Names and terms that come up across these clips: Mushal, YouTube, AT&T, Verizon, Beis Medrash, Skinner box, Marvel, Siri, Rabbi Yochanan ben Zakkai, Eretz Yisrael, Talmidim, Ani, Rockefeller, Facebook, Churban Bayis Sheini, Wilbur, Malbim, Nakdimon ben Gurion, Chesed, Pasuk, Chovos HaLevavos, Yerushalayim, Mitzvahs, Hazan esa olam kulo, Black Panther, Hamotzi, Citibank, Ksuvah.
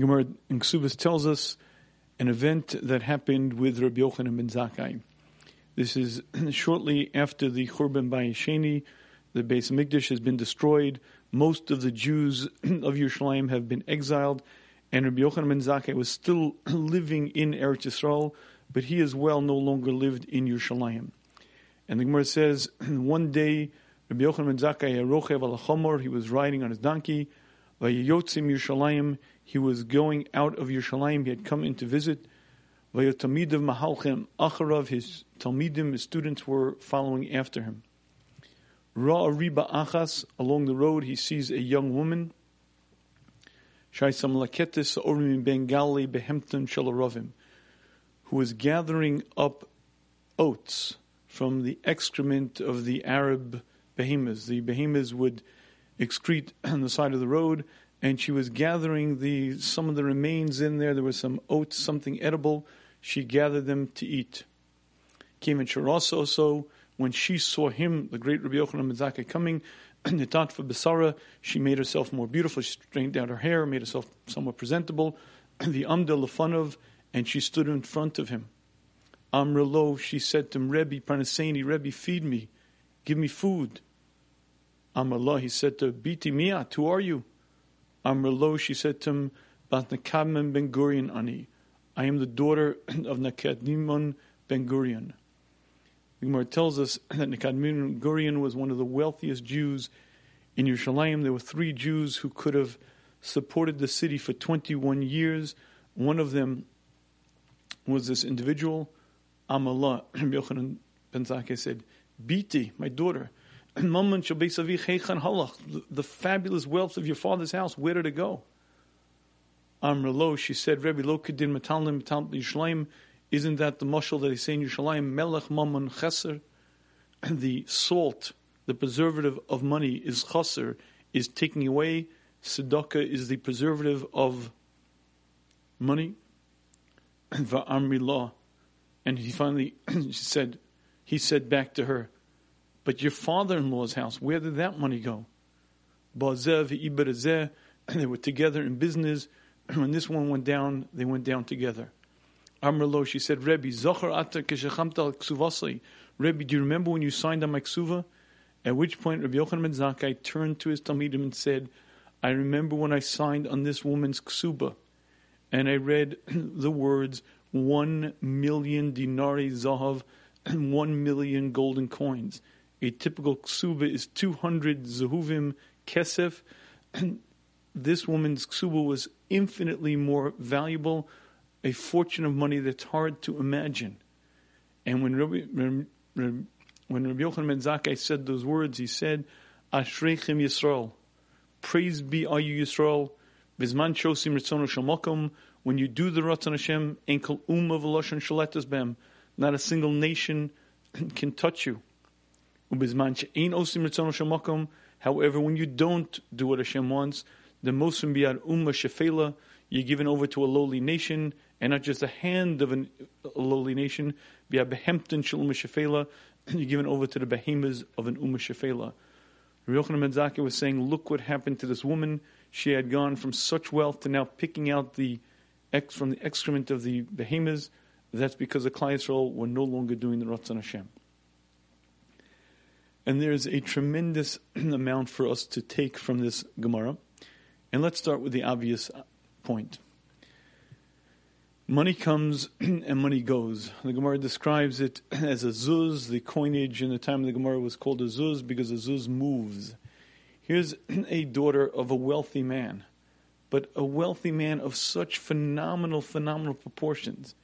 The Gemara in Ksuvah tells us an event that happened with Rabbi Yochanan ben Zakkai. This is shortly after the Churban Bayis Sheini. The Beis Medrash has been destroyed. Most of the Jews of Yerushalayim have been exiled. And Rabbi Yochanan ben Zakkai was still living in Eretz Yisrael, but he as well no longer lived in Yerushalayim. And the Gemara says, one day, Rabbi Yochanan ben Zakkai, rochev al chomor, he was riding on his donkey, vayotzim Yerushalayim, he was going out of Yerushalayim, he had come in to visit, vayotalmidim mahalchem acharav, his talmidim, his students were following after him. Ra'a riba achas, along the road he sees a young woman, shaisam laketes orim bengali behemtem shalarovim, who was gathering up oats from the excrement of the Arab behemoths. The behemoths would excrete on the side of the road, and she was gathering some of the remains in there. There was some oats, something edible. She gathered them to eat. Came in Shiras also, when she saw him, the great Rabbi Yochanan ben Zakkai, coming, Netatfa Besara, she made herself more beautiful. She straightened out her hair, made herself somewhat presentable. The Amda Lefanov, and she stood in front of him. Amra lo, she said to him, Rebbe, Parnaseini, Rebbe, feed me. Give me food. Amr lo, he said to her, Biti Miyat, who are you? Amr lo, she said to him, Bat Nakdimon ben Gurion Ani. I am the daughter of Nakdimon ben Gurion. The Gemara tells us that Nakdimon ben Gurion was one of the wealthiest Jews in Yerushalayim. There were three Jews who could have supported the city for 21 years. One of them was this individual. Amr lo, Rabbi Yochanan ben Zakkai said, Biti, my daughter, the fabulous wealth of your father's house, where did it go? Amr lo, she said, Rebbe, lo kedin metalnim metalnim Yerushalayim, isn't that the Mushal that they say in Yerushalayim, melech mamon cheser? The salt, the preservative of money is cheser, is taking away. Tzedakah is the preservative of money. Va'amri lo, and he said back to her, but your father-in-law's house, where did that money go? They were together in business. When this one went down, they went down together. Amr lo, she said, Rebbe, Zochar ata keshechamt al ksuvasli. Rebbe, do you remember when you signed on my ksuva? At which point, Rabbi Yochanan ben Zakkai turned to his Talmidim and said, I remember when I signed on this woman's ksuba, and I read the words, 1,000,000 dinari zahav, 1,000,000 golden coins. A typical ksuba is 200 zehuvim kesef. This woman's ksuba was infinitely more valuable, a fortune of money that's hard to imagine. And when Rabbi Yochanan ben Zakkai said those words, he said, Ashreichem Yisrael, praise be are you Yisrael, Bizman shosim ritzon shamokum, when you do the ratzon Hashem, enkel Ummah v'loshen shalatas bem, not a single nation can touch you. However, when you don't do what Hashem wants, the mosim biyad ummah shefela, you're given over to a lowly nation, and not just a hand of a lowly nation. Biyad behemten shel ummah shefela, you're given over to the behemoths of an ummah shefela. Rabbi Yochanan ben Zakkai was saying, look what happened to this woman. She had gone from such wealth to now picking out from the excrement of the behemoths. That's because the Klal Yisrael were no longer doing the Ratzon Hashem. And there's a tremendous amount for us to take from this Gemara. And let's start with the obvious point. Money comes and money goes. The Gemara describes it as a zuz. The coinage in the time of the Gemara was called a zuz because a zuz moves. Here's a daughter of a wealthy man, but a wealthy man of such phenomenal, phenomenal proportions.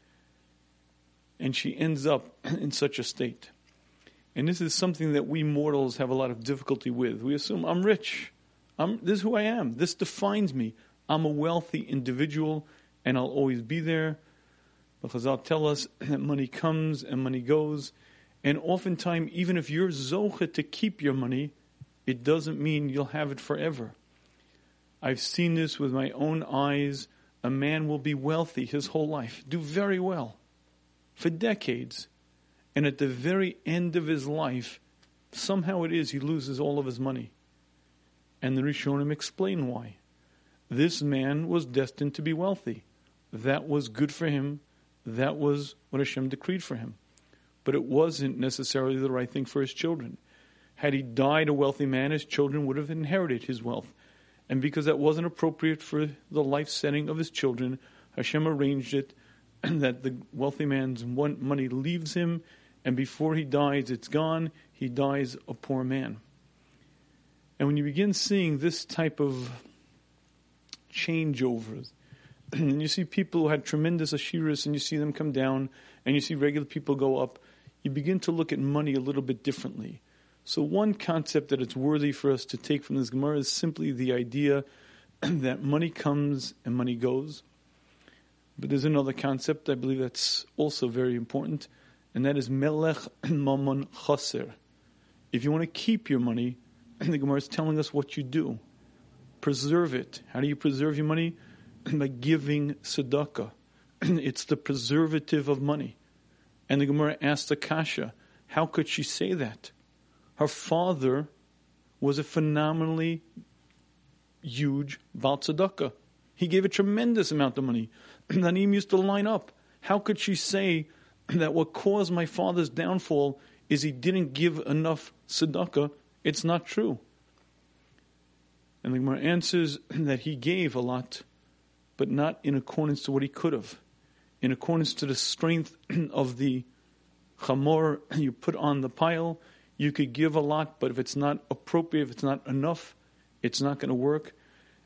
And she ends up in such a state. And this is something that we mortals have a lot of difficulty with. We assume, I'm rich. This is who I am. This defines me. I'm a wealthy individual, and I'll always be there. But Chazal tell us that money comes and money goes. And oftentimes, even if you're zocheh to keep your money, it doesn't mean you'll have it forever. I've seen this with my own eyes. A man will be wealthy his whole life, do very well for decades, and at the very end of his life, somehow it is he loses all of his money. And the Rishonim explain why. This man was destined to be wealthy. That was good for him. That was what Hashem decreed for him. But it wasn't necessarily the right thing for his children. Had he died a wealthy man, his children would have inherited his wealth. And because that wasn't appropriate for the life setting of his children, Hashem arranged it that the wealthy man's money leaves him, and before he dies, it's gone. He dies a poor man. And when you begin seeing this type of changeovers, and you see people who had tremendous ashiras, and you see them come down, and you see regular people go up, you begin to look at money a little bit differently. So one concept that it's worthy for us to take from this Gemara is simply the idea that money comes and money goes. But there's another concept I believe that's also very important, and that is melech mammon chaser. If you want to keep your money, the Gemara is telling us what you do. Preserve it. How do you preserve your money? By giving tzedakah. It's the preservative of money. And the Gemara asked Akasha, how could she say that? Her father was a phenomenally huge Baal Tzedakah. He gave a tremendous amount of money. Nanim used to line up. How could she say that what caused my father's downfall is he didn't give enough tzedakah? It's not true. And the Gemara answers that he gave a lot, but not in accordance to what he could have. In accordance to the strength of the chamor you put on the pile, you could give a lot, but if it's not appropriate, if it's not enough, it's not going to work.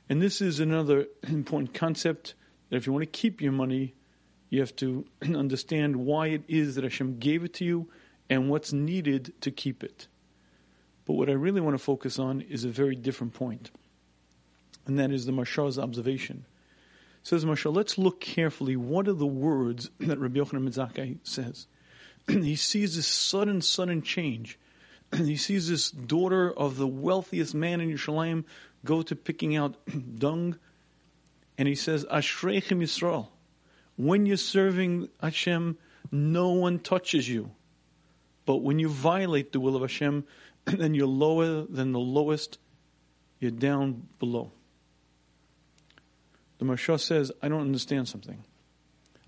And this is another important concept, that if you want to keep your money, you have to understand why it is that Hashem gave it to you and what's needed to keep it. But what I really want to focus on is a very different point, and that is the Mashal's observation. It says, Mashal, let's look carefully. What are the words that Rabbi Yochanan ben Zakkai says? He sees this sudden change. He sees this daughter of the wealthiest man in Yerushalayim go to picking out dung. And he says, Ashreichem Yisrael. When you're serving Hashem, no one touches you. But when you violate the will of Hashem, then you're lower than the lowest. You're down below. The Mashal says, I don't understand something.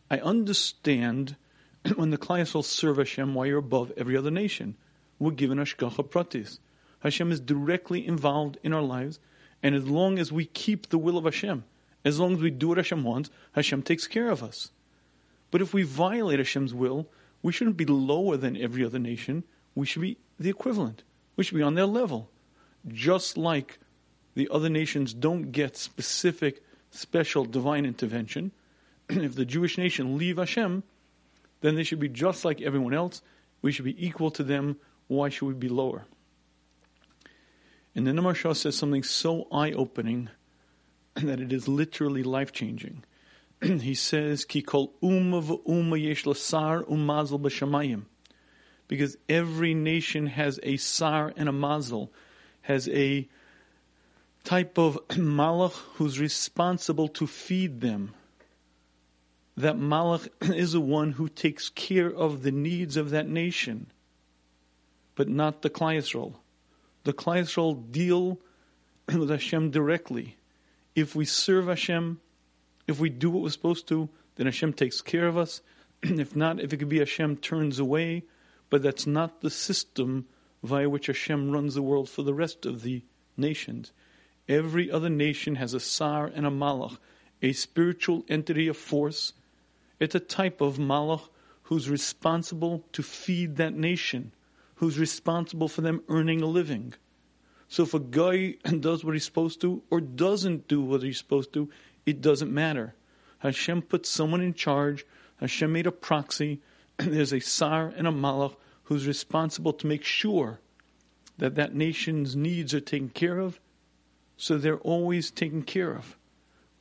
I understand when the Klal Yisrael serve Hashem, why you're above every other nation. We're given Ashgacha Pratis. Hashem is directly involved in our lives, and as long as we keep the will of Hashem, as long as we do what Hashem wants, Hashem takes care of us. But if we violate Hashem's will, we shouldn't be lower than every other nation. We should be the equivalent. We should be on their level. Just like the other nations don't get specific special divine intervention, if the Jewish nation leave Hashem, then they should be just like everyone else. We should be equal to them. Why should we be lower? And then the Mashal says something so eye-opening that it is literally life-changing. He says, Ki kol ummah v'ummah yesh la sar u'mazal b'shamayim. Because every nation has a sar and a mazal, has a type of malach who's responsible to feed them. That malach is the one who takes care of the needs of that nation, but not the Klal Yisrael. The Klal Yisrael deal with Hashem directly. If we serve Hashem, if we do what we're supposed to, then Hashem takes care of us. If not, if it could be, Hashem turns away, but that's not the system via which Hashem runs the world for the rest of the nations. Every other nation has a sar and a malach, a spiritual entity of force. It's a type of malach who's responsible to feed that nation, who's responsible for them earning a living. So if a guy does what he's supposed to or doesn't do what he's supposed to, it doesn't matter. Hashem put someone in charge. Hashem made a proxy. There's a sar and a malach who's responsible to make sure that that nation's needs are taken care of. So they're always taken care of.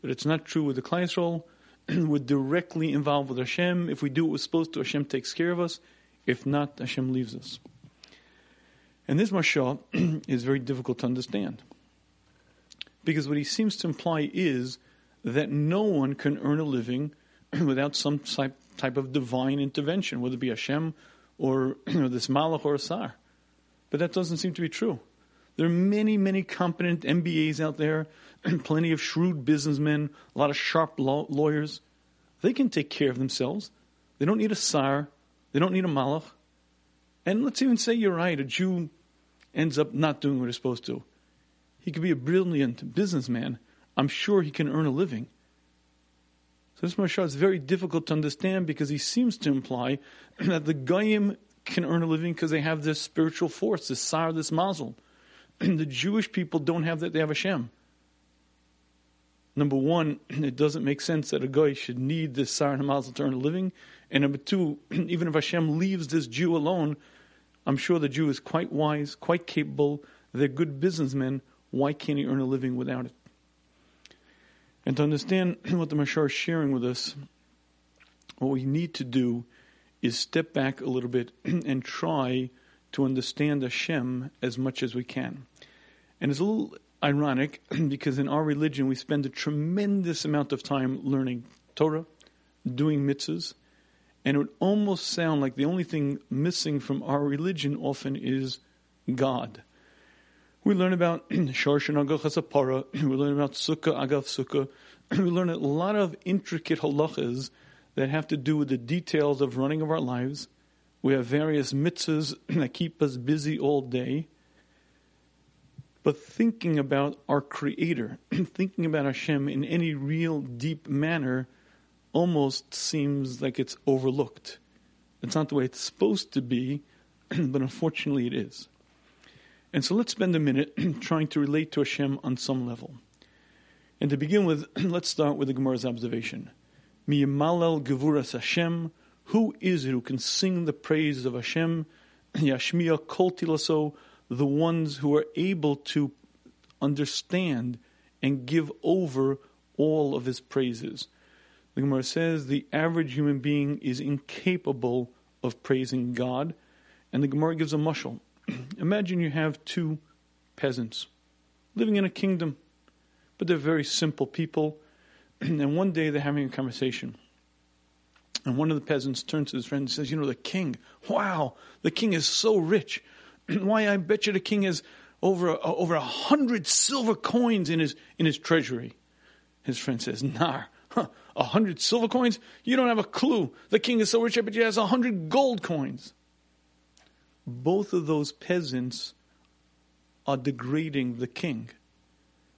But it's not true with the Klal Yisrael. We're directly involved with Hashem. If we do what we're supposed to, Hashem takes care of us. If not, Hashem leaves us. And this Mashal is very difficult to understand. Because what he seems to imply is that no one can earn a living without some type of divine intervention, whether it be Hashem or this Malach or Sar. But that doesn't seem to be true. There are many competent MBAs out there plenty of shrewd businessmen, a lot of sharp lawyers. They can take care of themselves. They don't need a Sar. They don't need a Malach. And let's even say you're right, a Jew ends up not doing what he's supposed to. He could be a brilliant businessman. I'm sure he can earn a living. So this Mashal is very difficult to understand because he seems to imply that the Goyim can earn a living because they have this spiritual force, this Sar, this Mazel. The Jewish people don't have that, they have Hashem. Number one, it doesn't make sense that a guy should need this Sar and Mazel to earn a living. And number two, even if Hashem leaves this Jew alone, I'm sure the Jew is quite wise, quite capable. They're good businessmen. Why can't he earn a living without it? And to understand what the Mashal is sharing with us, what we need to do is step back a little bit and try to understand Hashem as much as we can. And it's a little ironic because in our religion we spend a tremendous amount of time learning Torah, doing mitzvahs, and it would almost sound like the only thing missing from our religion often is God. We learn about Sharshan Agach Hasapara, we learn about Sukkah Agav Sukkah, we learn a lot of intricate halachas that have to do with the details of running of our lives. We have various mitzvahs that keep us busy all day. But thinking about our Creator, thinking about Hashem in any real deep manner almost seems like it's overlooked. It's not the way it's supposed to be, but unfortunately it is. And so let's spend a minute trying to relate to Hashem on some level. And to begin with, let's start with the Gemara's observation. Mi yimalel gevuras Hashem. Who is it who can sing the praise of Hashem? Yashmiya kol tilaso. The ones who are able to understand and give over all of his praises. The Gemara says the average human being is incapable of praising God. And the Gemara gives a mushal. Imagine you have two peasants living in a kingdom, but they're very simple people. And one day they're having a conversation. And one of the peasants turns to his friend and says, you know, the king, wow, the king is so rich. Why, I bet you the king has over 100 silver coins in his treasury. His friend says, nah, 100 silver coins? You don't have a clue. The king is so rich, I bet he has 100 gold coins. Both of those peasants are degrading the king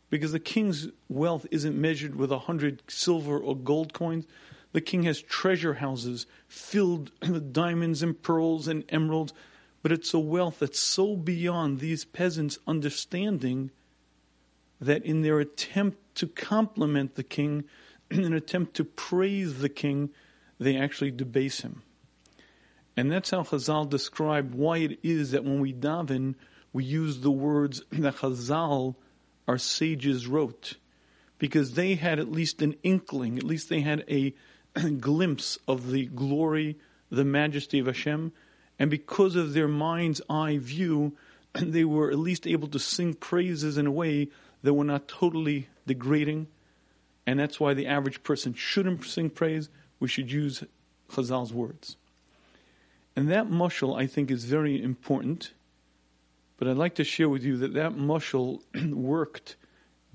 because the king's wealth isn't measured with 100 silver or gold coins. The king has treasure houses filled with diamonds and pearls and emeralds, but it's a wealth that's so beyond these peasants' understanding that in their attempt to compliment the king, in an attempt to praise the king, they actually debase him. And that's how Chazal described why it is that when we daven, we use the words that Chazal, our sages, wrote. Because they had at least an inkling, at least they had a glimpse of the glory, the majesty of Hashem, and because of their mind's eye view, they were at least able to sing praises in a way that were not totally degrading, and that's why the average person shouldn't sing praise. We should use Chazal's words. And that mushal, I think, is very important, but I'd like to share with you that that mushal worked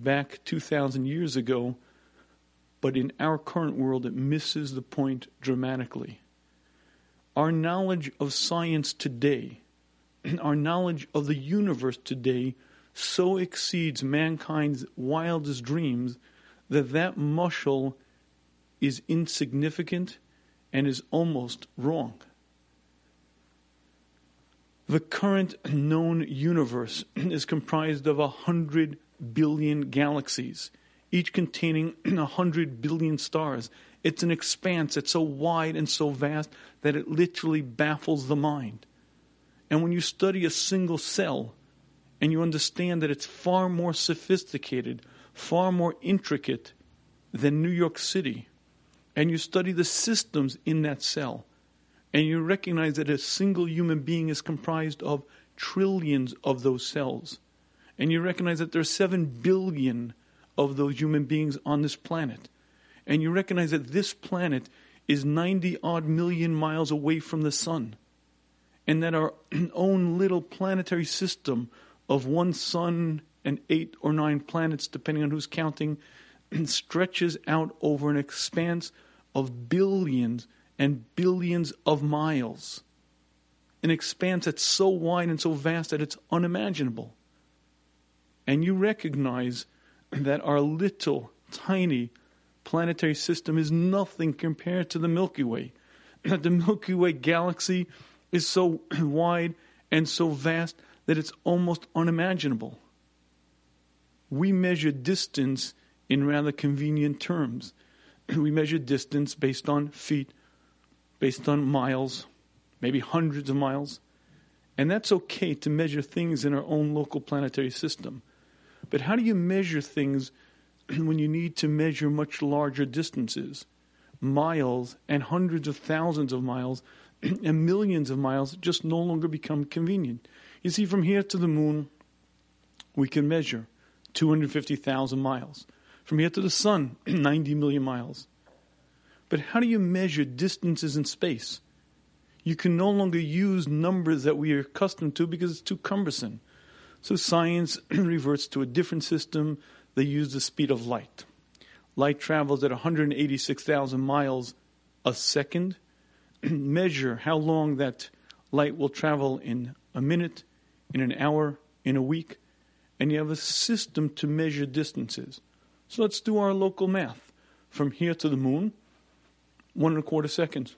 back 2,000 years ago, but in our current world, it misses the point dramatically. Our knowledge of science today, our knowledge of the universe today, so exceeds mankind's wildest dreams that that mushal is insignificant and is almost wrong. The current known universe is comprised of 100 billion galaxies, each containing 100 billion stars. It's an expanse. It's so wide and so vast that it literally baffles the mind. And when you study a single cell and you understand that it's far more sophisticated, far more intricate than New York City, and you study the systems in that cell, and you recognize that a single human being is comprised of trillions of those cells, and you recognize that there are 7 billion of those human beings on this planet, and you recognize that this planet is 90-odd million miles away from the sun, and that our own little planetary system of one sun and 8 or 9 planets, depending on who's counting, stretches out over an expanse of billions and billions of miles. An expanse that's so wide and so vast that it's unimaginable. And you recognize that our little, tiny planetary system is nothing compared to the Milky Way. That the Milky Way galaxy is so wide and so vast that it's almost unimaginable. We measure distance in rather convenient terms. We measure distance based on feet, based on miles, maybe hundreds of miles. And that's okay to measure things in our own local planetary system. But how do you measure things when you need to measure much larger distances? Miles and hundreds of thousands of miles and millions of miles just no longer become convenient. You see, from here to the moon, we can measure 250,000 miles. From here to the sun, 90 million miles. But how do you measure distances in space? You can no longer use numbers that we are accustomed to because it's too cumbersome. So science reverts to a different system. They use the speed of light. Light travels at 186,000 miles a second. Measure how long that light will travel in a minute, in an hour, in a week, and you have a system to measure distances. So let's do our local math. From here to the moon, 1.25 seconds.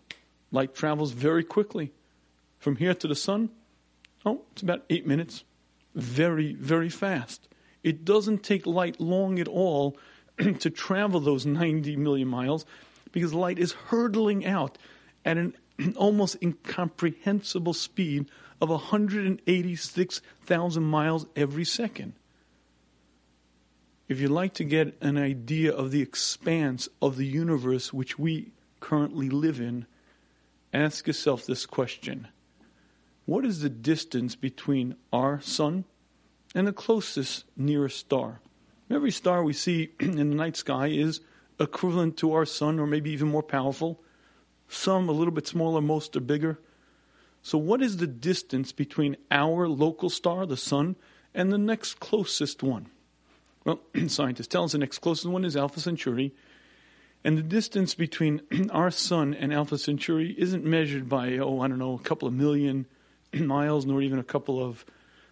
Light travels very quickly. From here to the sun, it's about 8 minutes. Very, very fast. It doesn't take light long at all to travel those 90 million miles because light is hurtling out at an almost incomprehensible speed of 186,000 miles every second. If you'd like to get an idea of the expanse of the universe which we currently live in, ask yourself this question. What is the distance between our sun and the closest nearest star? Every star we see in the night sky is equivalent to our sun or maybe even more powerful. Some a little bit smaller, most are bigger. So what is the distance between our local star, the sun, and the next closest one? Well, scientists tell us the next closest one is Alpha Centauri. And the distance between our sun and Alpha Centauri isn't measured by, a couple of million miles, nor even a couple of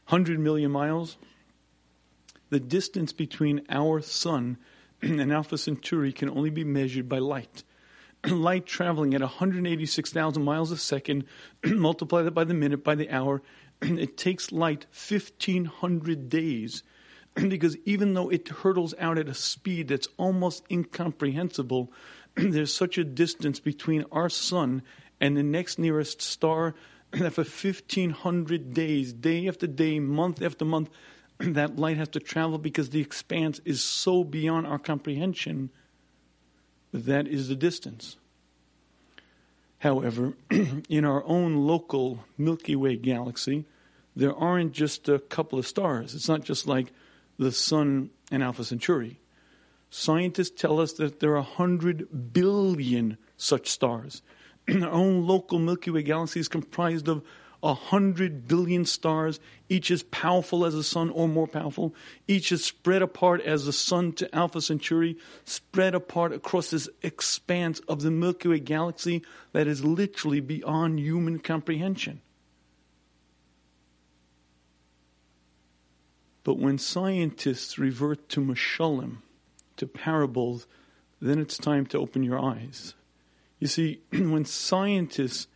100 million miles. The distance between our sun and Alpha Centauri can only be measured by light. Light traveling at 186,000 miles a second, multiply that by the minute, by the hour, it takes light 1,500 days. Because even though it hurtles out at a speed that's almost incomprehensible, there's such a distance between our sun and the next nearest star that for 1,500 days, day after day, month after month, that light has to travel because the expanse is so beyond our comprehension. That is the distance. However, in our own local Milky Way galaxy, there aren't just a couple of stars. It's not just like the sun and Alpha Centauri. Scientists tell us that there are 100 billion such stars. Our own local Milky Way galaxy is comprised of 100 billion stars, each as powerful as the sun or more powerful. Each is spread apart as the sun to Alpha Centauri, spread apart across this expanse of the Milky Way galaxy that is literally beyond human comprehension. But when scientists revert to Mashalim, to parables, then it's time to open your eyes. You see, when scientists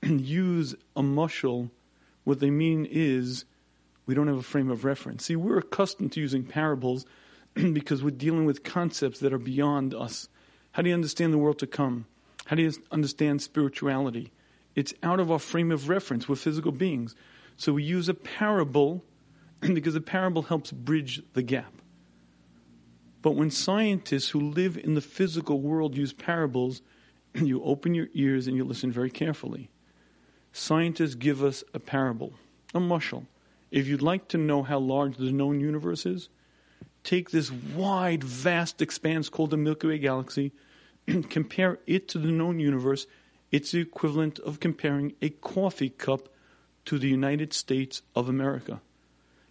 use a Mushal, what they mean is we don't have a frame of reference. See, we're accustomed to using parables because we're dealing with concepts that are beyond us. How do you understand the world to come? How do you understand spirituality? It's out of our frame of reference. We're physical beings. So we use a parable because the parable helps bridge the gap. But when scientists who live in the physical world use parables, you open your ears and you listen very carefully. Scientists give us a parable, a mushal. If you'd like to know how large the known universe is, take this wide, vast expanse called the Milky Way galaxy, compare it to the known universe. It's the equivalent of comparing a coffee cup to the United States of America.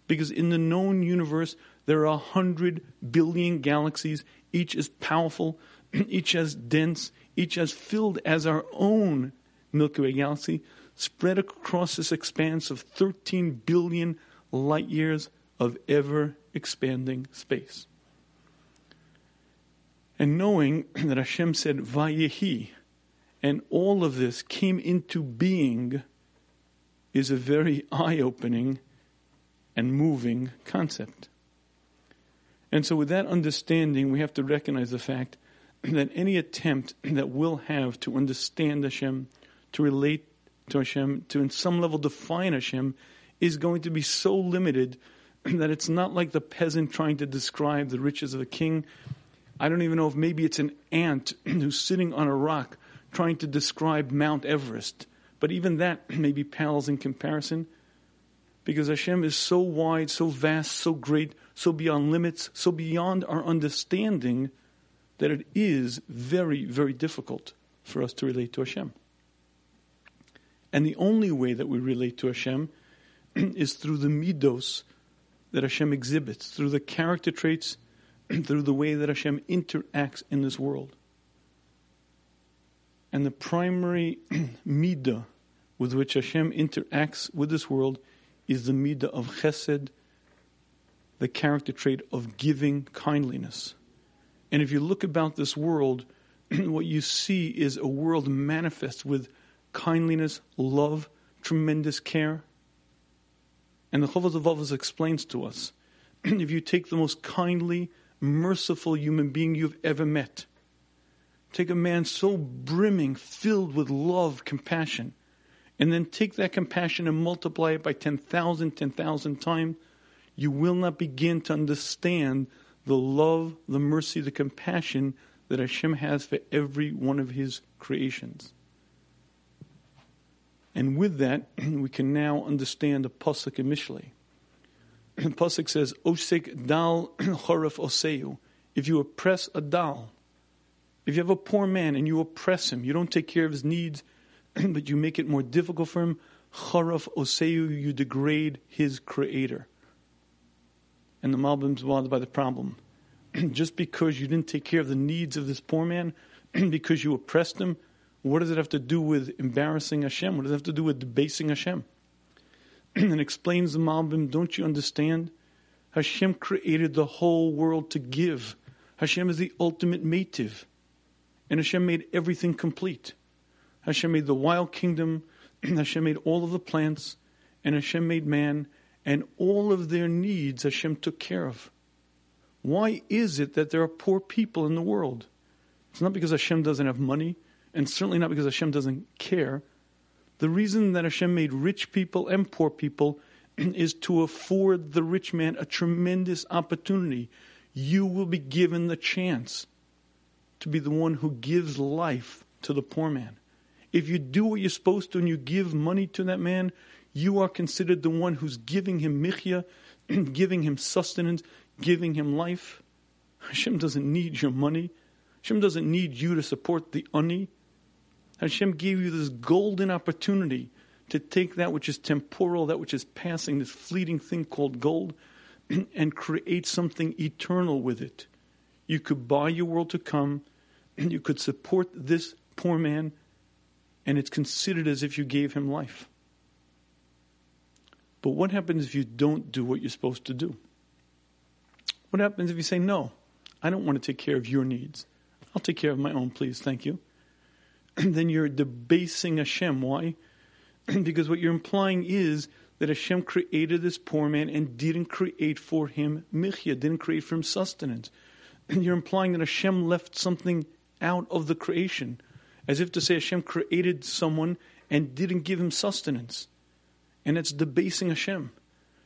Because in the known universe, There are 100 billion galaxies, each as powerful, each as dense, each as filled as our own Milky Way galaxy, spread across this expanse of 13 billion light years of ever-expanding space. And knowing that Hashem said, Vayehi, and all of this came into being, is a very eye-opening and moving concept. And so with that understanding, we have to recognize the fact that any attempt that we'll have to understand Hashem, to relate to Hashem, to in some level define Hashem, is going to be so limited that it's not like the peasant trying to describe the riches of a king. I don't even know if maybe it's an ant who's sitting on a rock trying to describe Mount Everest. But even that maybe pales in comparison, because Hashem is so wide, so vast, so great, so beyond limits, so beyond our understanding, that it is very, very difficult for us to relate to Hashem. And the only way that we relate to Hashem is through the midos that Hashem exhibits, through the character traits, through the way that Hashem interacts in this world. And the primary middah with which Hashem interacts with this world is the middah of chesed, the character trait of giving kindliness. And if you look about this world, what you see is a world manifest with kindliness, love, tremendous care. And the Chovos HaLevavos explains to us, if you take the most kindly, merciful human being you've ever met, take a man so brimming, filled with love, compassion, and then take that compassion and multiply it by 10,000 times, you will not begin to understand the love, the mercy, the compassion that Hashem has for every one of His creations. And with that, we can now understand the Pasuk in Mishlei. The Pasuk says, Osek dal choref oseyu. If you oppress a dal, if you have a poor man and you oppress him, you don't take care of his needs, but you make it more difficult for him, Charaf Oseyu, you degrade his creator. And the Malbim's bothered by the problem. Just because you didn't take care of the needs of this poor man, because you oppressed him, what does it have to do with embarrassing Hashem? What does it have to do with debasing Hashem? And explains the Malbim, don't you understand? Hashem created the whole world to give. Hashem is the ultimate meitiv. And Hashem made everything complete. Hashem made the wild kingdom. Hashem made all of the plants. And Hashem made man. And all of their needs Hashem took care of. Why is it that there are poor people in the world? It's not because Hashem doesn't have money. And certainly not because Hashem doesn't care. The reason that Hashem made rich people and poor people is to afford the rich man a tremendous opportunity. You will be given the chance to be the one who gives life to the poor man. If you do what you're supposed to and you give money to that man, you are considered the one who's giving him michya, giving him sustenance, giving him life. Hashem doesn't need your money. Hashem doesn't need you to support the ani. Hashem gave you this golden opportunity to take that which is temporal, that which is passing, this fleeting thing called gold, and create something eternal with it. You could buy your world to come, and you could support this poor man, and it's considered as if you gave him life. But what happens if you don't do what you're supposed to do? What happens if you say, no, I don't want to take care of your needs. I'll take care of my own, please, thank you. And then you're debasing Hashem. Why? Because what you're implying is that Hashem created this poor man and didn't create for him michya, didn't create for him sustenance. And you're implying that Hashem left something out of the creation, as if to say Hashem created someone and didn't give him sustenance. And that's debasing Hashem.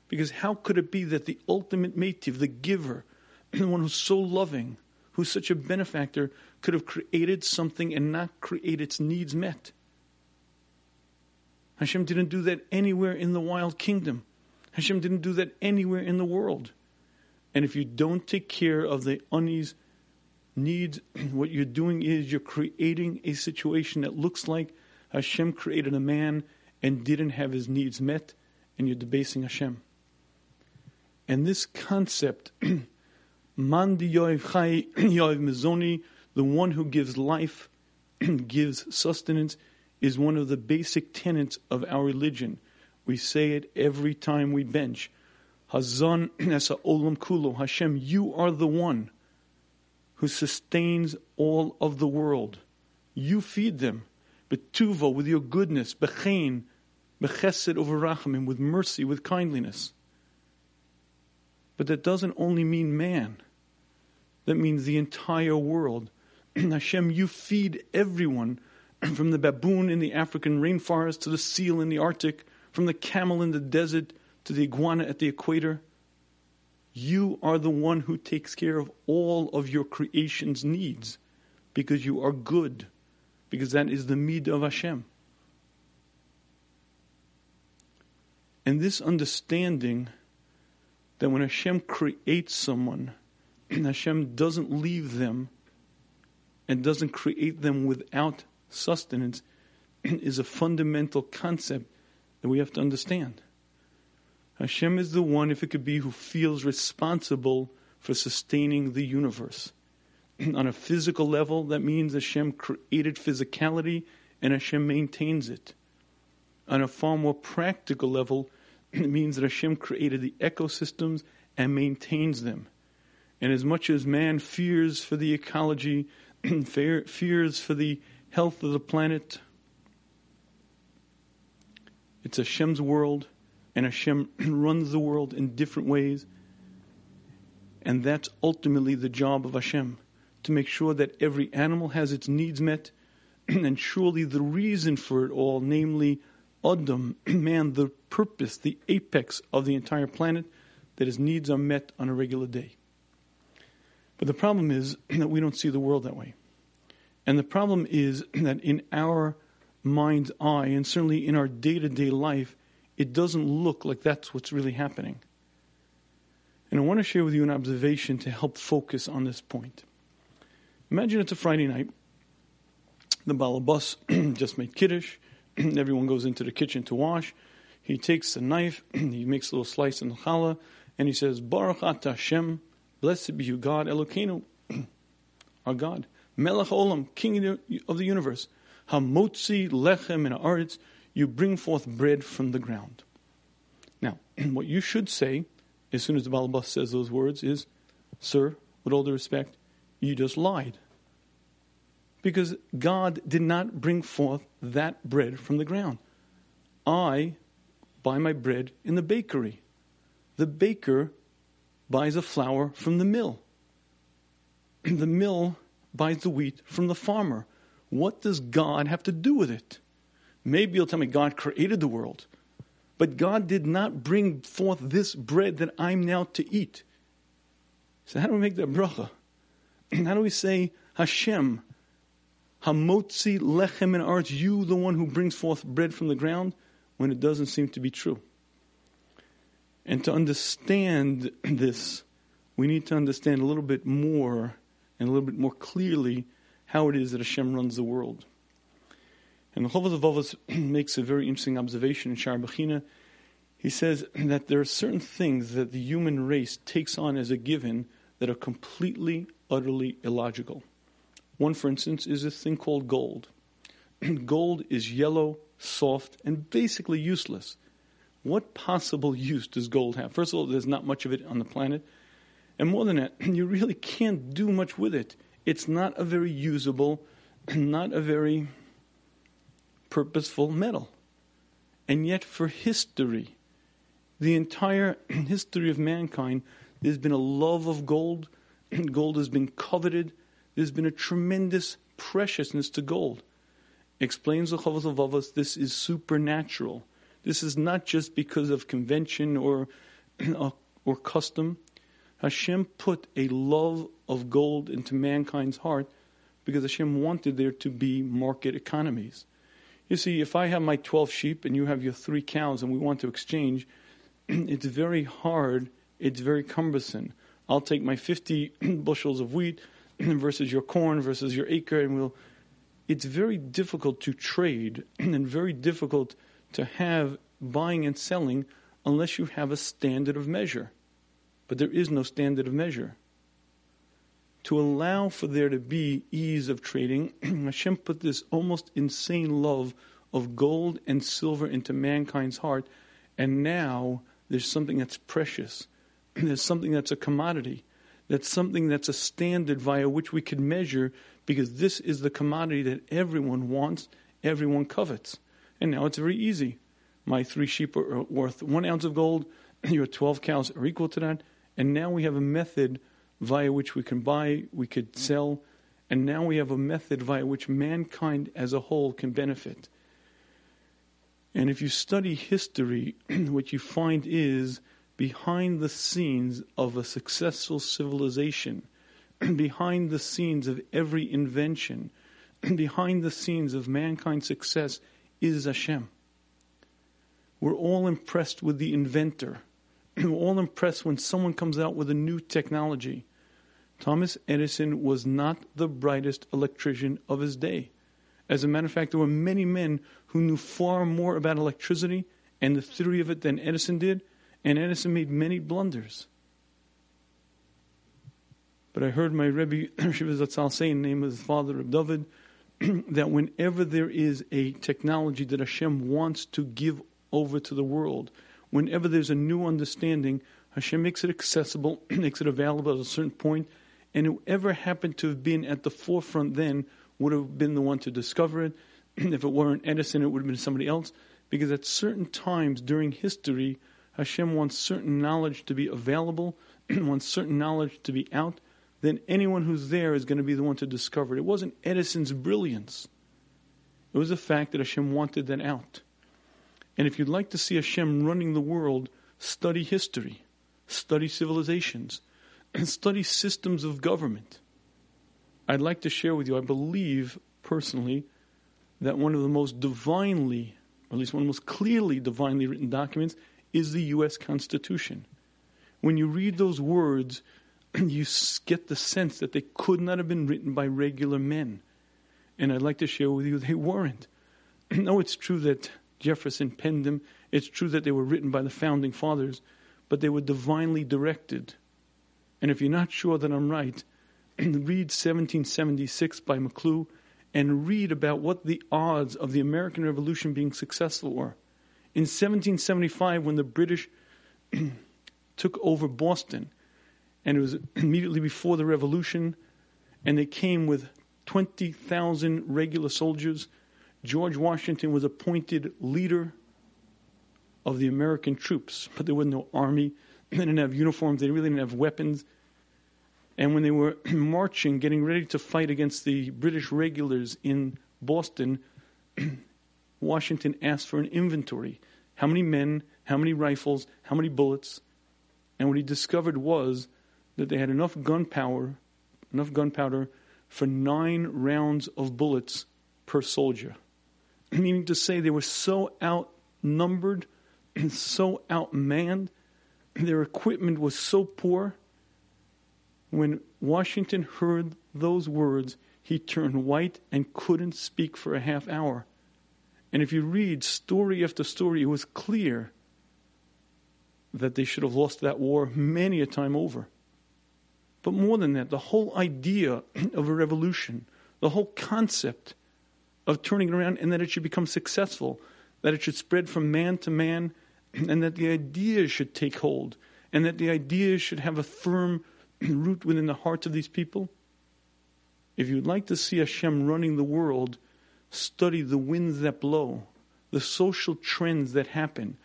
Because how could it be that the ultimate meitiv, the giver, the one who's so loving, who's such a benefactor, could have created something and not create its needs met? Hashem didn't do that anywhere in the wild kingdom. Hashem didn't do that anywhere in the world. And if you don't take care of the ani's needs, what you're doing is you're creating a situation that looks like Hashem created a man and didn't have his needs met, and you're debasing Hashem. And this concept, Man di yoav chai yoav mezoni, the one who gives life, gives sustenance, is one of the basic tenets of our religion. We say it every time we bench. Hazan esa olam kulo, Hashem, you are the one who sustains all of the world. You feed them. Betuva, with your goodness. Bechein, bechesed over rachamim, with mercy, with kindliness. But that doesn't only mean man. That means the entire world. Hashem, you feed everyone, from the baboon in the African rainforest to the seal in the Arctic, from the camel in the desert to the iguana at the equator. You are the one who takes care of all of your creation's needs, because you are good, because that is the Middah of Hashem. And this understanding that when Hashem creates someone, Hashem doesn't leave them and doesn't create them without sustenance is a fundamental concept that we have to understand. Hashem is the one, if it could be, who feels responsible for sustaining the universe. On a physical level, that means Hashem created physicality and Hashem maintains it. On a far more practical level, it means that Hashem created the ecosystems and maintains them. And as much as man fears for the ecology, fears for the health of the planet, it's Hashem's world, and Hashem runs the world in different ways. And that's ultimately the job of Hashem, to make sure that every animal has its needs met. And surely the reason for it all, namely Adam, man, the purpose, the apex of the entire planet, that his needs are met on a regular day. But the problem is that we don't see the world that way. And the problem is that in our mind's eye, and certainly in our day-to-day life, it doesn't look like that's what's really happening. And I want to share with you an observation to help focus on this point. Imagine it's a Friday night. The Balabas just made Kiddush. Everyone goes into the kitchen to wash. He takes a knife, he makes a little slice in the challah, and he says, Baruch atah Hashem, blessed be you God, Elokeinu, our God, Melech Olam, King of the universe, Hamotzi lechem in haaretz, you bring forth bread from the ground. Now, what you should say, as soon as the Balabas says those words, is, sir, with all due respect, you just lied. Because God did not bring forth that bread from the ground. I buy my bread in the bakery. The baker buys the flour from the mill. The mill buys the wheat from the farmer. What does God have to do with it? Maybe you'll tell me God created the world. But God did not bring forth this bread that I'm now to eat. So how do we make that bracha? How do we say, Hashem, Hamotzi lechem in haaretz, you the one who brings forth bread from the ground, when it doesn't seem to be true? And to understand this, we need to understand a little bit more and a little bit more clearly how it is that Hashem runs the world. And the Chovos HaLevavos makes a very interesting observation in Sha'ar Bechina. He says that there are certain things that the human race takes on as a given that are completely, utterly illogical. One, for instance, is this thing called gold. Gold is yellow, soft, and basically useless. What possible use does gold have? First of all, there's not much of it on the planet. And more than that, you really can't do much with it. It's not a very usable, not a very purposeful metal. And yet for history, the entire history of mankind, there's been a love of gold. Gold has been coveted. There's been a tremendous preciousness to gold. Explains the Chovos HaLevavos, this is supernatural. This is not just because of convention or custom. Hashem put a love of gold into mankind's heart because Hashem wanted there to be market economies. You see, if I have my 12 sheep and you have your 3 cows and we want to exchange, it's very hard, it's very cumbersome. I'll take my 50 bushels of wheat versus your corn versus your acre, and it's very difficult to trade and very difficult to have buying and selling unless you have a standard of measure. But there is no standard of measure. To allow for there to be ease of trading, Hashem put this almost insane love of gold and silver into mankind's heart, and now there's something that's precious. There's something that's a commodity. That's something that's a standard via which we could measure, because this is the commodity that everyone wants, everyone covets. And now it's very easy. My 3 sheep are worth 1 ounce of gold. Your 12 cows are equal to that. And now we have a method via which we can buy, we could sell. And now we have a method via which mankind as a whole can benefit. And if you study history, what you find is behind the scenes of a successful civilization, behind the scenes of every invention, behind the scenes of mankind's success is Hashem. We're all impressed with the inventor. We're all impressed when someone comes out with a new technology. Thomas Edison was not the brightest electrician of his day. As a matter of fact, there were many men who knew far more about electricity and the theory of it than Edison did, and Edison made many blunders. But I heard my Rebbe, Shiva Zatzal, say in the name of his father, Reb David, that whenever there is a technology that Hashem wants to give over to the world, whenever there's a new understanding, Hashem makes it accessible, makes it available at a certain point, and whoever happened to have been at the forefront then would have been the one to discover it. If it weren't Edison, it would have been somebody else, because at certain times during history, Hashem wants certain knowledge to be available, wants certain knowledge to be out. Then anyone who's there is going to be the one to discover it. It wasn't Edison's brilliance. It was the fact that Hashem wanted that out. And if you'd like to see Hashem running the world, study history, study civilizations, and study systems of government. I'd like to share with you, I believe personally, that one of the most divinely, or at least one of the most clearly divinely written documents is the U.S. Constitution. When you read those words, you get the sense that they could not have been written by regular men. And I'd like to share with you, they weren't. No, it's true that Jefferson penned them. It's true that they were written by the founding fathers, but they were divinely directed. And if you're not sure that I'm right, read 1776 by McClue and read about what the odds of the American Revolution being successful were. In 1775, when the British took over Boston, and it was immediately before the Revolution, and they came with 20,000 regular soldiers, George Washington was appointed leader of the American troops, but there was no army. They didn't have uniforms. They really didn't have weapons. And when they were marching, getting ready to fight against the British regulars in Boston, Washington asked for an inventory. How many men, how many rifles, how many bullets? And what he discovered was that they had enough gunpowder for 9 rounds of bullets per soldier. Meaning to say they were so outnumbered and so outmanned, their equipment was so poor. When Washington heard those words, he turned white and couldn't speak for a half hour. And if you read story after story, it was clear that they should have lost that war many a time over. But more than that, the whole idea of a revolution, the whole concept of turning it around and that it should become successful, that it should spread from man to man, and that the idea should take hold, and that the idea should have a firm root within the hearts of these people. If you'd like to see Hashem running the world, study the winds that blow, the social trends that happen,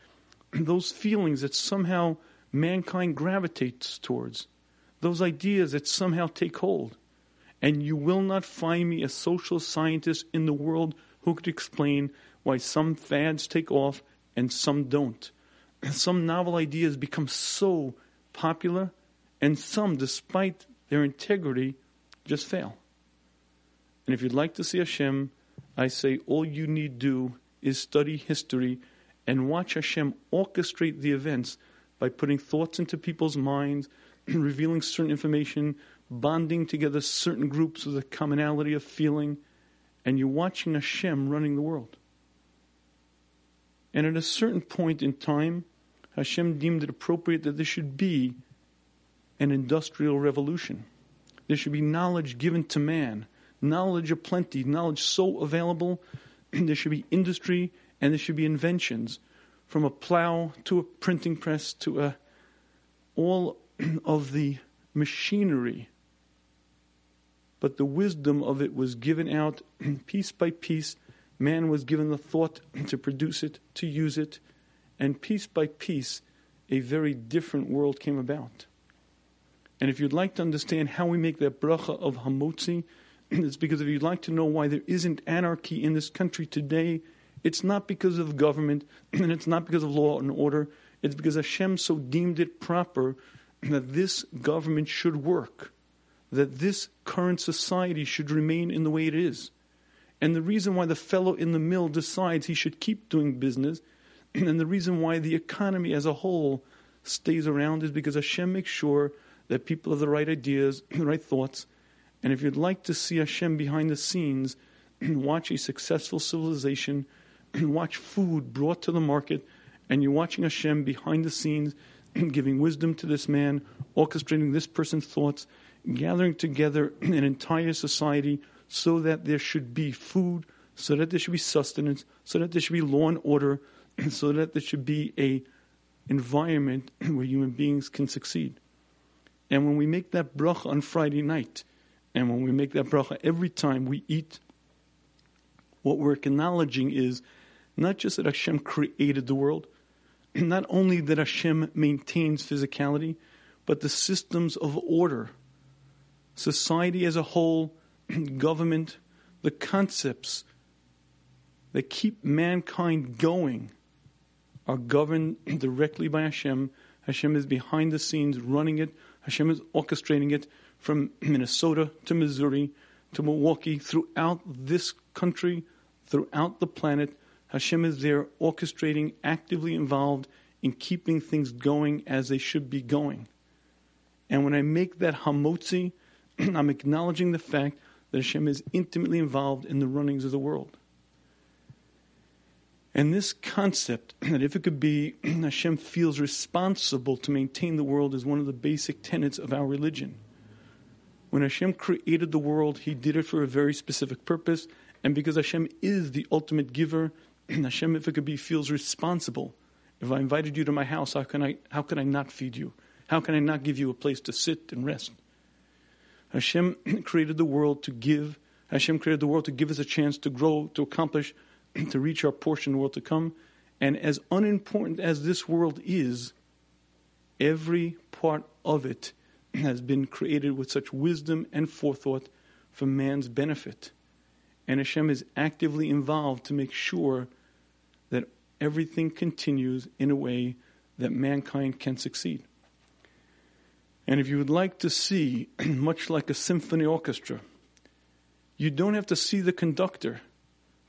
those feelings that somehow mankind gravitates towards, those ideas that somehow take hold. And you will not find me a social scientist in the world who could explain why some fads take off and some don't. Some novel ideas become so popular, and some, despite their integrity, just fail. And if you'd like to see Hashem, I say all you need do is study history and watch Hashem orchestrate the events by putting thoughts into people's minds, revealing certain information, bonding together certain groups with a commonality of feeling, and you're watching Hashem running the world. And at a certain point in time, Hashem deemed it appropriate that there should be an industrial revolution. There should be knowledge given to man, knowledge aplenty, knowledge so available. There should be industry and there should be inventions, from a plow to a printing press to all of the machinery. But the wisdom of it was given out piece by piece. Man was given the thought to produce it, to use it, and piece by piece a very different world came about. And if you'd like to understand how we make that bracha of Hamotzi, it's because if you'd like to know why there isn't anarchy in this country today, it's not because of government, and it's not because of law and order. It's because Hashem so deemed it proper that this government should work, that this current society should remain in the way it is. And the reason why the fellow in the mill decides he should keep doing business, and the reason why the economy as a whole stays around, is because Hashem makes sure that people have the right ideas, the right thoughts. And if you'd like to see Hashem behind the scenes, watch a successful civilization, watch food brought to the market, and you're watching Hashem behind the scenes, giving wisdom to this man, orchestrating this person's thoughts, gathering together an entire society so that there should be food, so that there should be sustenance, so that there should be law and order, so that there should be a environment where human beings can succeed. And when we make that bracha on Friday night, and when we make that bracha every time we eat, what we're acknowledging is not just that Hashem created the world, not only that Hashem maintains physicality, but the systems of order, society as a whole, government, the concepts that keep mankind going are governed directly by Hashem. Hashem is behind the scenes running it. Hashem is orchestrating it from Minnesota to Missouri to Milwaukee, throughout this country, throughout the planet. Hashem is there orchestrating, actively involved in keeping things going as they should be going. And when I make that Hamotzi, I'm acknowledging the fact that Hashem is intimately involved in the runnings of the world. And this concept that if it could be, Hashem feels responsible to maintain the world is one of the basic tenets of our religion. When Hashem created the world, He did it for a very specific purpose. And because Hashem is the ultimate giver, Hashem, if it could be, feels responsible. If I invited you to my house, how can I not feed you? How can I not give you a place to sit and rest? Hashem created the world to give. Hashem created the world to give us a chance to grow, to accomplish, to reach our portion in the world to come. And as unimportant as this world is, every part of it has been created with such wisdom and forethought for man's benefit. And Hashem is actively involved to make sure that everything continues in a way that mankind can succeed. And if you would like to see, much like a symphony orchestra, you don't have to see the conductor.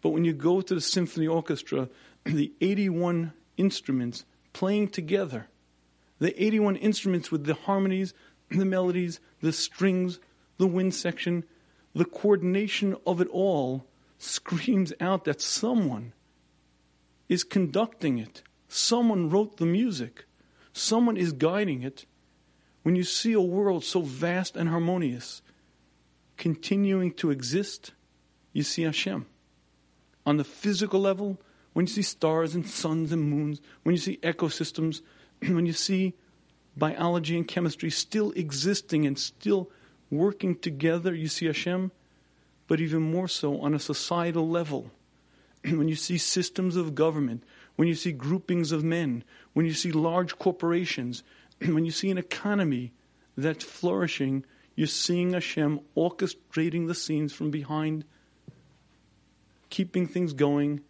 But when you go to the symphony orchestra, the 81 instruments playing together, the 81 instruments with the harmonies, the melodies, the strings, the wind section, the coordination of it all screams out that someone is conducting it. Someone wrote the music. Someone is guiding it. When you see a world so vast and harmonious continuing to exist, you see Hashem. On the physical level, when you see stars and suns and moons, when you see ecosystems, when you see biology and chemistry still existing and still working together, you see Hashem. But even more so on a societal level, when you see systems of government, when you see groupings of men, when you see large corporations, when you see an economy that's flourishing, you're seeing Hashem orchestrating the scenes from behind, keeping things going.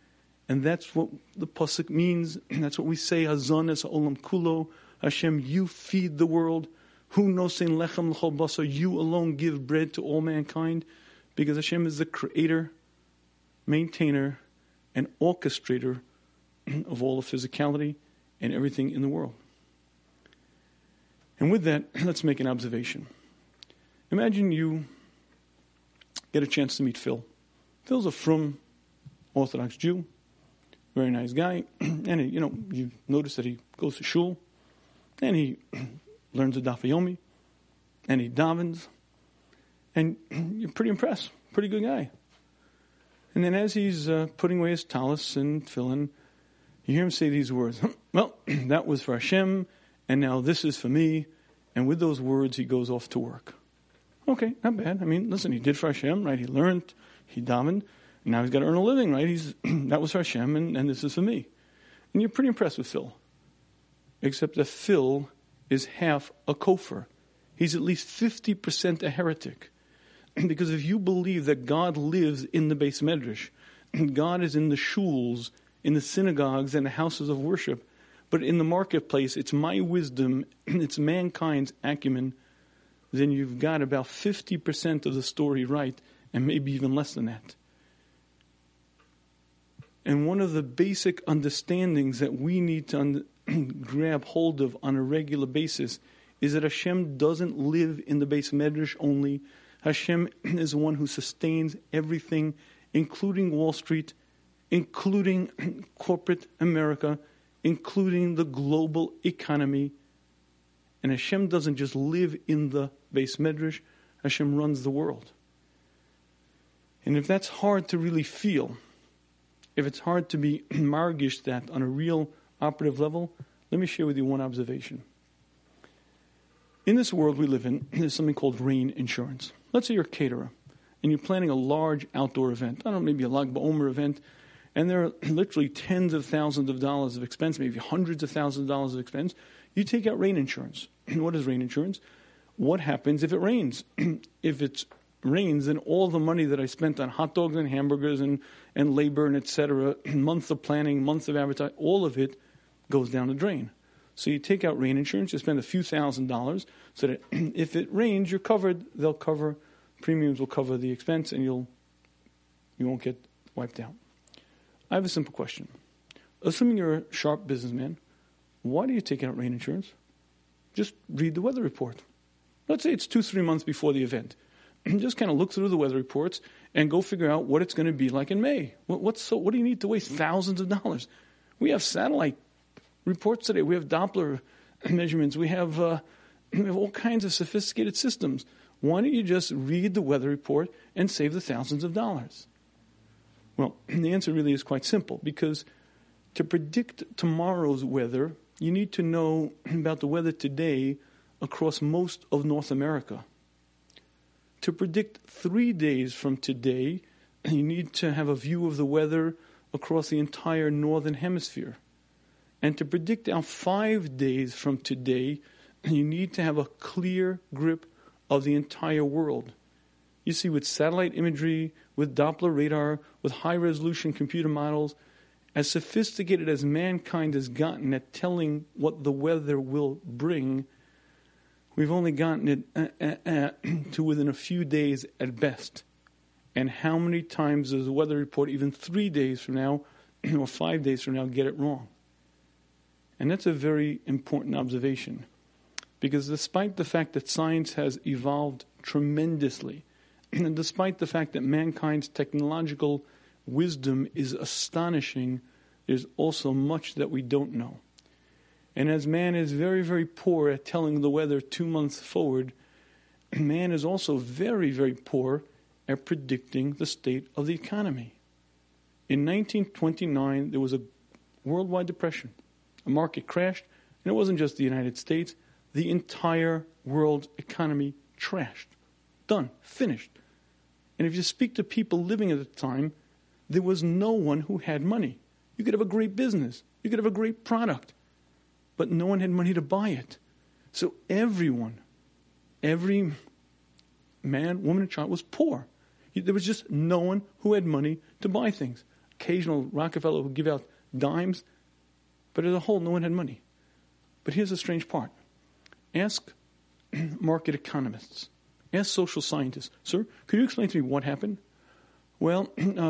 And that's what the Pasuk means. That's what we say, Hazan es ha'olam kulo, Hashem, you feed the world. Hu nosein lechem l'chol basar, you alone give bread to all mankind. Because Hashem is the creator, maintainer, and orchestrator of all the physicality and everything in the world. And with that, let's make an observation. Imagine you get a chance to meet Phil. Phil's a frum Orthodox Jew, very nice guy. And, you notice that he goes to shul, and he learns the Daf Yomi, and he davens. And you're pretty impressed. Pretty good guy. And then as he's putting away his talis and tefillin, you hear him say these words. Well, that was for Hashem, and now this is for me. And with those words, he goes off to work. Okay, not bad. I mean, listen, he did for Hashem, right? He learned, he davened, and now he's got to earn a living, right? That was for Hashem, and this is for me. And you're pretty impressed with Phil. Except that Phil is half a kofar. He's at least 50% a heretic. Because if you believe that God lives in the Beis Medrash, God is in the shuls, in the synagogues and the houses of worship, but in the marketplace, it's my wisdom, it's mankind's acumen, then you've got about 50% of the story right, and maybe even less than that. And one of the basic understandings that we need to grab hold of on a regular basis is that Hashem doesn't live in the Beis Medrash only. Hashem is the one who sustains everything, including Wall Street, including corporate America, including the global economy. And Hashem doesn't just live in the Beis Medrash. Hashem runs the world. And if that's hard to really feel, if it's hard to be margish that on a real operative level, let me share with you one observation. In this world we live in, there's something called rain insurance. Let's say you're a caterer, and you're planning a large outdoor event. I don't know, maybe a Lag BaOmer event. And there are literally tens of thousands of dollars of expense, maybe hundreds of thousands of dollars of expense. You take out rain insurance. What is rain insurance? What happens if it rains? If it rains, then all the money that I spent on hot dogs and hamburgers and labor and et cetera, months of planning, months of advertising, all of it goes down the drain. So you take out rain insurance, you spend a few $1,000s so that if it rains, you're covered. They'll cover, premiums will cover the expense, and you won't get wiped out. I have a simple question. Assuming you're a sharp businessman, why do you take out rain insurance? Just read the weather report. Let's say it's 2-3 months before the event. Just kind of look through the weather reports and go figure out what it's going to be like in May. What do you need to waste thousands of dollars? We have satellite reports today. We have Doppler measurements. We have all kinds of sophisticated systems. Why don't you just read the weather report and save the thousands of dollars? Well, the answer really is quite simple, because to predict tomorrow's weather, you need to know about the weather today across most of North America. To predict 3 days from today, you need to have a view of the weather across the entire Northern Hemisphere. And to predict out 5 days from today, you need to have a clear grip of the entire world. You see, with satellite imagery, with Doppler radar, with high-resolution computer models, as sophisticated as mankind has gotten at telling what the weather will bring, we've only gotten it to within a few days at best. And how many times does the weather report, even 3 days from now or 5 days from now, get it wrong? And that's a very important observation, because despite the fact that science has evolved tremendously, and despite the fact that mankind's technological wisdom is astonishing, there's also much that we don't know. And as man is very, very poor at telling the weather 2 months forward, man is also very, very poor at predicting the state of the economy. In 1929, there was a worldwide depression. The market crashed, and it wasn't just the United States. The entire world's economy trashed. Done. Finished. And if you speak to people living at the time, there was no one who had money. You could have a great business. You could have a great product. But no one had money to buy it. So everyone, every man, woman, and child was poor. There was just no one who had money to buy things. Occasional Rockefeller would give out dimes, but as a whole, no one had money. But here's the strange part. Ask market economists. Ask social scientists. Sir, could you explain to me what happened? Well,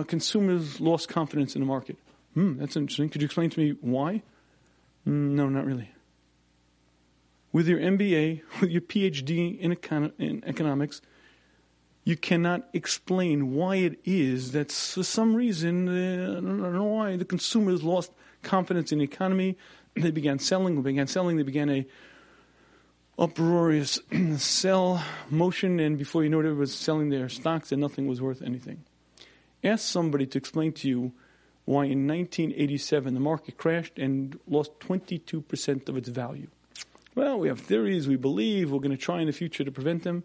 consumers lost confidence in the market. That's interesting. Could you explain to me why? No, not really. With your MBA, with your PhD in economics, you cannot explain why it is that for some reason, I don't know why, the consumers lost confidence in the economy. They began selling, they began a uproarious sell motion, and before you know it, everybody was selling their stocks and nothing was worth anything. Ask somebody to explain to you why in 1987 the market crashed and lost 22% of its value. Well, we have theories, we believe, we're going to try in the future to prevent them.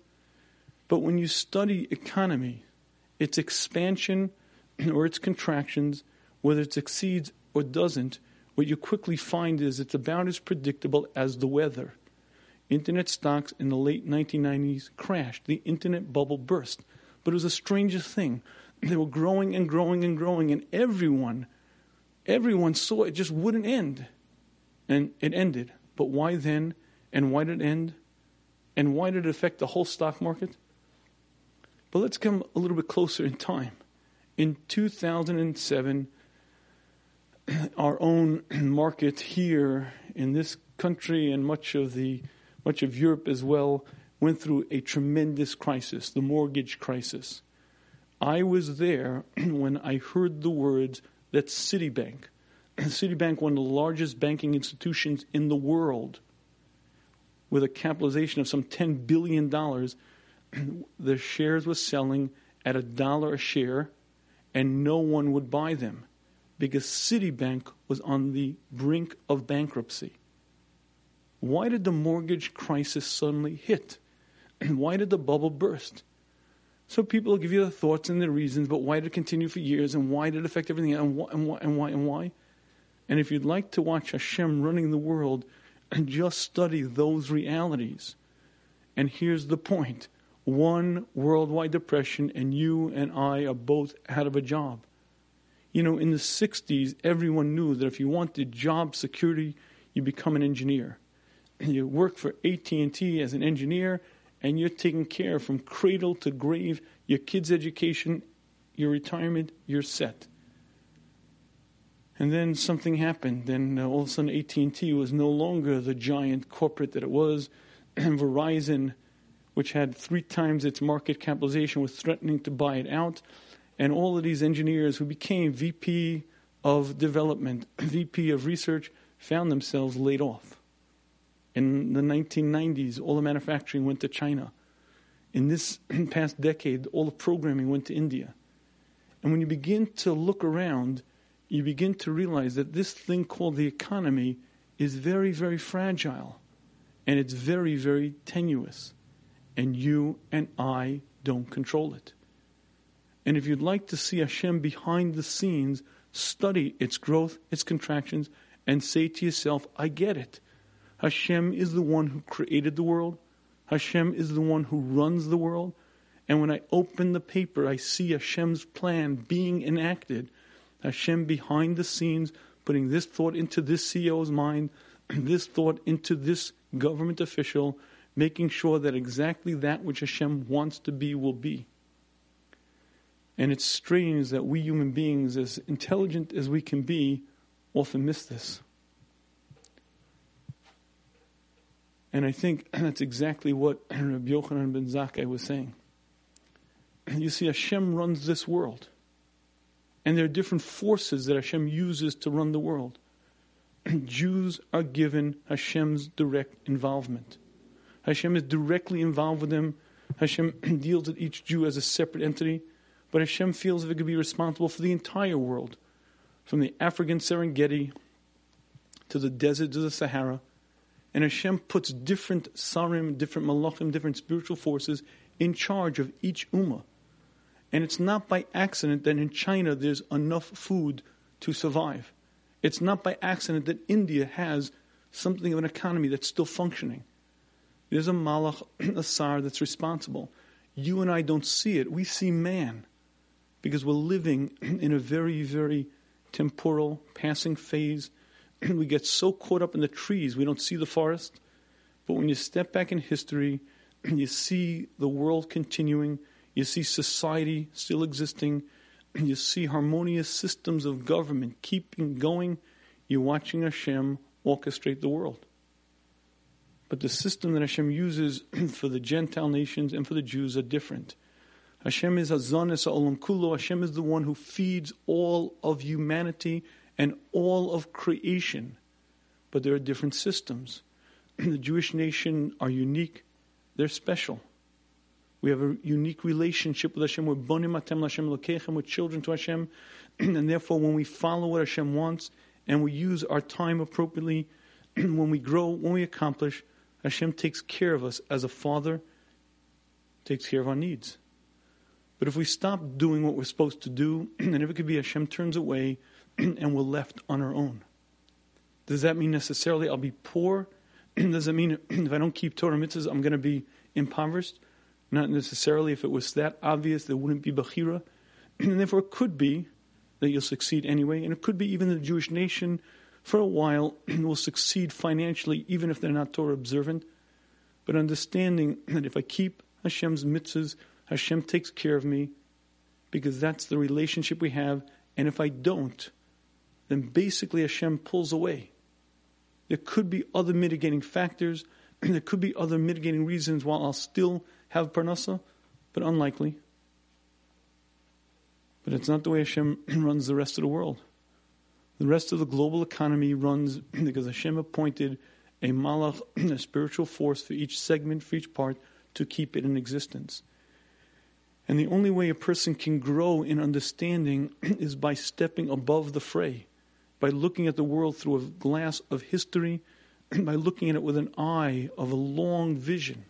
But when you study economy, its expansion or its contractions, whether it succeeds or doesn't, what you quickly find is it's about as predictable as the weather. Internet stocks in the late 1990s crashed. The internet bubble burst. But it was the strangest thing. They were growing and growing and growing, and everyone saw it just wouldn't end. And it ended. But why then? And why did it end? And why did it affect the whole stock market? But let's come a little bit closer in time. In 2007, our own market here in this country and much of Europe as well went through a tremendous crisis, the mortgage crisis. I was there when I heard the words that Citibank, one of the largest banking institutions in the world, with a capitalization of some $10 billion, the shares were selling at $1 a share, and no one would buy them because Citibank was on the brink of bankruptcy. Why did the mortgage crisis suddenly hit? And why did the bubble burst? So people will give you their thoughts and their reasons, but why did it continue for years, and why did it affect everything, and why? And if you'd like to watch Hashem running the world, just study those realities. And here's the point. One worldwide depression, and you and I are both out of a job. You know, in the 60s, everyone knew that if you wanted job security, you become an engineer. You work for AT&T as an engineer, and you're taking care from cradle to grave, your kids' education, your retirement, you're set. And then something happened. Then all of a sudden AT&T was no longer the giant corporate that it was, and Verizon, which had 3 times its market capitalization, was threatening to buy it out. And all of these engineers who became VP of development, VP of research, found themselves laid off. In the 1990s, all the manufacturing went to China. In this past decade, all the programming went to India. And when you begin to look around, you begin to realize that this thing called the economy is very, very fragile. And it's very, very tenuous. And you and I don't control it. And if you'd like to see Hashem behind the scenes, study its growth, its contractions, and say to yourself, I get it. Hashem is the one who created the world. Hashem is the one who runs the world. And when I open the paper, I see Hashem's plan being enacted. Hashem behind the scenes, putting this thought into this CEO's mind, this thought into this government official, making sure that exactly that which Hashem wants to be will be. And it's strange that we human beings, as intelligent as we can be, often miss this. And I think that's exactly what Rabbi Yochanan ben Zakkai was saying. You see, Hashem runs this world. And there are different forces that Hashem uses to run the world. Jews are given Hashem's direct involvement. Hashem is directly involved with them. Hashem deals with each Jew as a separate entity. But Hashem feels if it could be responsible for the entire world, from the African Serengeti to the deserts of the Sahara. And Hashem puts different sarim, different malachim, different spiritual forces in charge of each ummah. And it's not by accident that in China there's enough food to survive. It's not by accident that India has something of an economy that's still functioning. There's a Malach, a Sar that's responsible. You and I don't see it. We see man. Because we're living in a very, very temporal, passing phase. We get so caught up in the trees, we don't see the forest. But when you step back in history, you see the world continuing. You see society still existing. You see harmonious systems of government keeping going. You're watching Hashem orchestrate the world. But the system that Hashem uses for the Gentile nations and for the Jews are different. Hashem is Hazanis Ha'olam Kulo. Hashem is the one who feeds all of humanity and all of creation. But there are different systems. the Jewish nation are unique. They're special. We have a unique relationship with Hashem. We're bonim atem l'Hashem l'keichem. We're children to Hashem. And therefore, when we follow what Hashem wants and we use our time appropriately, when we grow, when we accomplish, Hashem takes care of us as a father, takes care of our needs. But if we stop doing what we're supposed to do, then if it could be Hashem turns away and we're left on our own. Does that mean necessarily I'll be poor? Does that mean if I don't keep Torah mitzvahs, I'm going to be impoverished? Not necessarily. If it was that obvious, there wouldn't be Bechira. And therefore, it could be that you'll succeed anyway. And it could be even the Jewish nation, for a while, will succeed financially, even if they're not Torah observant. But understanding that if I keep Hashem's mitzvahs, Hashem takes care of me, because that's the relationship we have. And if I don't, then basically Hashem pulls away. There could be other mitigating factors. There could be other mitigating reasons why I'll still have parnasa, but unlikely. But it's not the way Hashem runs the rest of the world. The rest of the global economy runs because Hashem appointed a malach, a spiritual force for each segment, for each part, to keep it in existence. And the only way a person can grow in understanding is by stepping above the fray, by looking at the world through a glass of history, by looking at it with an eye of a long vision.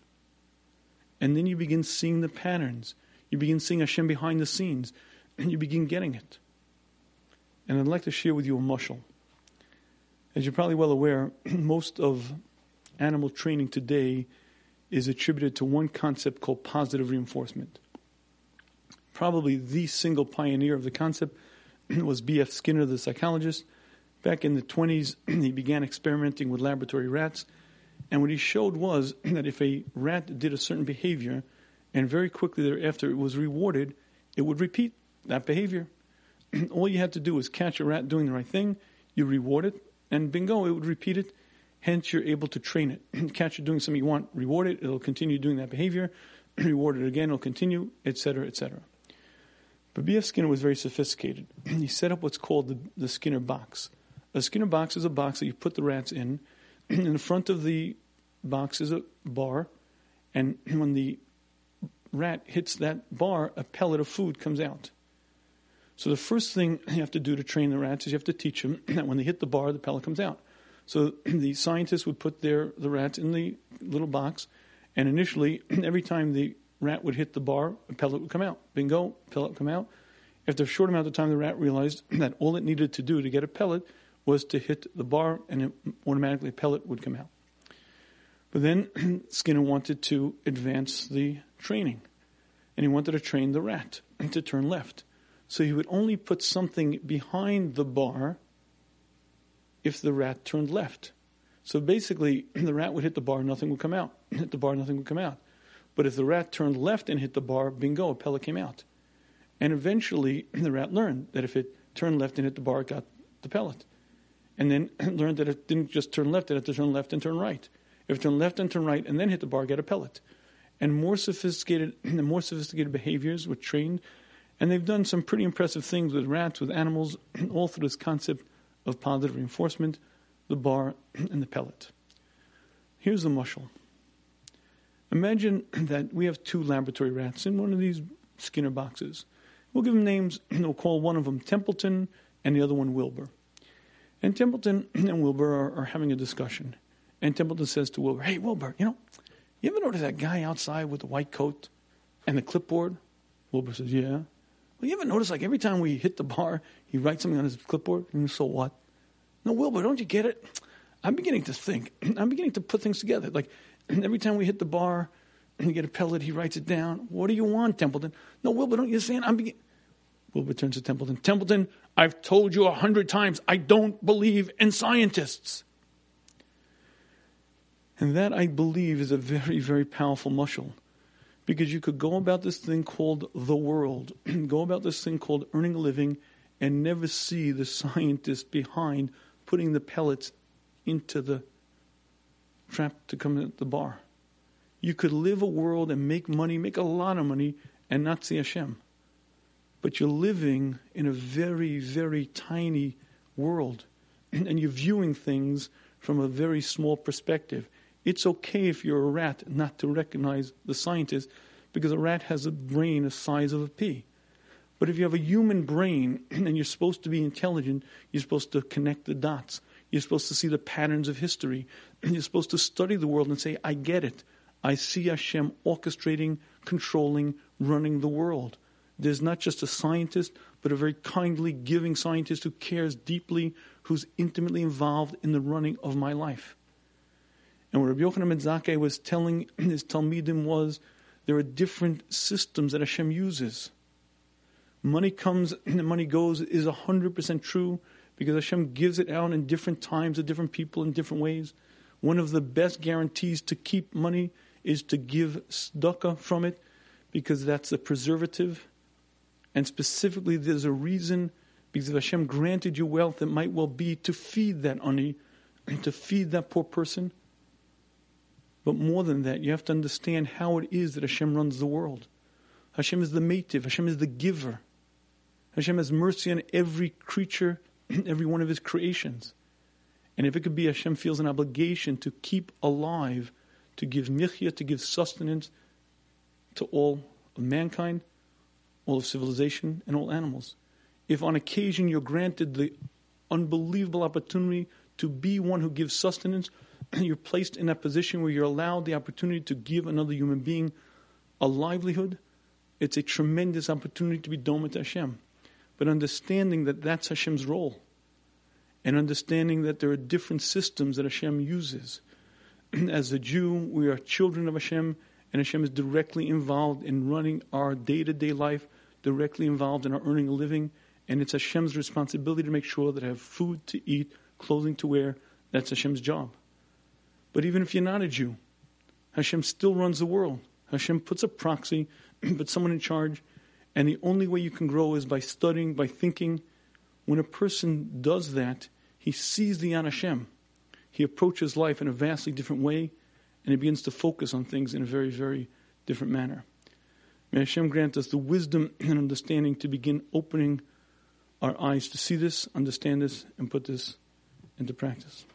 And then you begin seeing the patterns. You begin seeing Hashem behind the scenes. And you begin getting it. And I'd like to share with you a mushal. As you're probably well aware, most of animal training today is attributed to one concept called positive reinforcement. Probably the single pioneer of the concept was B.F. Skinner, the psychologist. Back in the 1920s, he began experimenting with laboratory rats. And what he showed was that if a rat did a certain behavior, and very quickly thereafter it was rewarded, it would repeat that behavior. All you had to do was catch a rat doing the right thing, you reward it, and bingo, it would repeat it. Hence, you're able to train it. Catch it doing something you want, reward it, it'll continue doing that behavior, reward it again, it'll continue, etc., etc. But B.F. Skinner was very sophisticated. He set up what's called the Skinner box. A Skinner box is a box that you put the rats in. In the front of the box is a bar, and when the rat hits that bar, a pellet of food comes out. So the first thing you have to do to train the rats is you have to teach them that when they hit the bar, the pellet comes out. So the scientists would put the rats in the little box, and initially, every time the rat would hit the bar, a pellet would come out. Bingo, pellet would come out. After a short amount of time, the rat realized that all it needed to do to get a pellet was to hit the bar, and it automatically a pellet would come out. But then Skinner wanted to advance the training, and he wanted to train the rat to turn left. So he would only put something behind the bar if the rat turned left. So basically, the rat would hit the bar, nothing would come out. Hit the bar, nothing would come out. But if the rat turned left and hit the bar, bingo, a pellet came out. And eventually, the rat learned that if it turned left and hit the bar, it got the pellet. And then learned that it didn't just turn left, it had to turn left and turn right. If it turned left and turned right and then hit the bar, get a pellet. And more sophisticated behaviors were trained. And they've done some pretty impressive things with rats, with animals, all through this concept of positive reinforcement, the bar and the pellet. Here's the mushal. Imagine that we have two laboratory rats in one of these Skinner boxes. We'll give them names, and we'll call one of them Templeton and the other one Wilbur. And Templeton and Wilbur are having a discussion. And Templeton says to Wilbur, "Hey, Wilbur, you ever notice that guy outside with the white coat and the clipboard?" Wilbur says, "Yeah." "Well, you ever notice, every time we hit the bar, he writes something on his clipboard?" "And so what?" "No, Wilbur, don't you get it? I'm beginning to think. I'm beginning to put things together. Every time we hit the bar and we get a pellet, he writes it down. What do you want, Templeton?" "No, Wilbur, don't you understand? I'm beginning..." Wilbur turns to Templeton. "Templeton, I've told you 100 times, I don't believe in scientists." And that, I believe, is a very, very powerful mushal. Because you could go about this thing called the world, go about this thing called earning a living, and never see the scientist behind putting the pellets into the trap to come at the bar. You could live a world and make money, make a lot of money, and not see Hashem. But you're living in a very, very tiny world. And you're viewing things from a very small perspective. It's okay if you're a rat not to recognize the scientist, because a rat has a brain the size of a pea. But if you have a human brain and you're supposed to be intelligent, you're supposed to connect the dots. You're supposed to see the patterns of history. You're supposed to study the world and say, I get it. I see Hashem orchestrating, controlling, running the world. There's not just a scientist, but a very kindly, giving scientist who cares deeply, who's intimately involved in the running of my life. And what Rabbi Yochanan ben Zakkai was telling his Talmidim was, there are different systems that Hashem uses. Money comes and money goes is 100% true, because Hashem gives it out in different times to different people in different ways. One of the best guarantees to keep money is to give tzedakah from it, because that's a preservative. And specifically, there's a reason, because if Hashem granted you wealth, it might well be to feed that ani, to feed that poor person. But more than that, you have to understand how it is that Hashem runs the world. Hashem is the meitiv. Hashem is the giver. Hashem has mercy on every creature, every one of His creations. And if it could be, Hashem feels an obligation to keep alive, to give michya, to give sustenance to all of mankind, all of civilization, and all animals. If on occasion you're granted the unbelievable opportunity to be one who gives sustenance, you're placed in a position where you're allowed the opportunity to give another human being a livelihood, it's a tremendous opportunity to be domed to Hashem. But understanding that that's Hashem's role, and understanding that there are different systems that Hashem uses. As a Jew, we are children of Hashem, and Hashem is directly involved in running our day-to-day life, directly involved in our earning a living, and it's Hashem's responsibility to make sure that I have food to eat, clothing to wear. That's Hashem's job. But even if you're not a Jew, Hashem still runs the world. Hashem puts a proxy, puts someone in charge, and the only way you can grow is by studying, by thinking. When a person does that, he sees the An Hashem. He approaches life in a vastly different way, and he begins to focus on things in a very, very different manner. May Hashem grant us the wisdom and understanding to begin opening our eyes to see this, understand this, and put this into practice.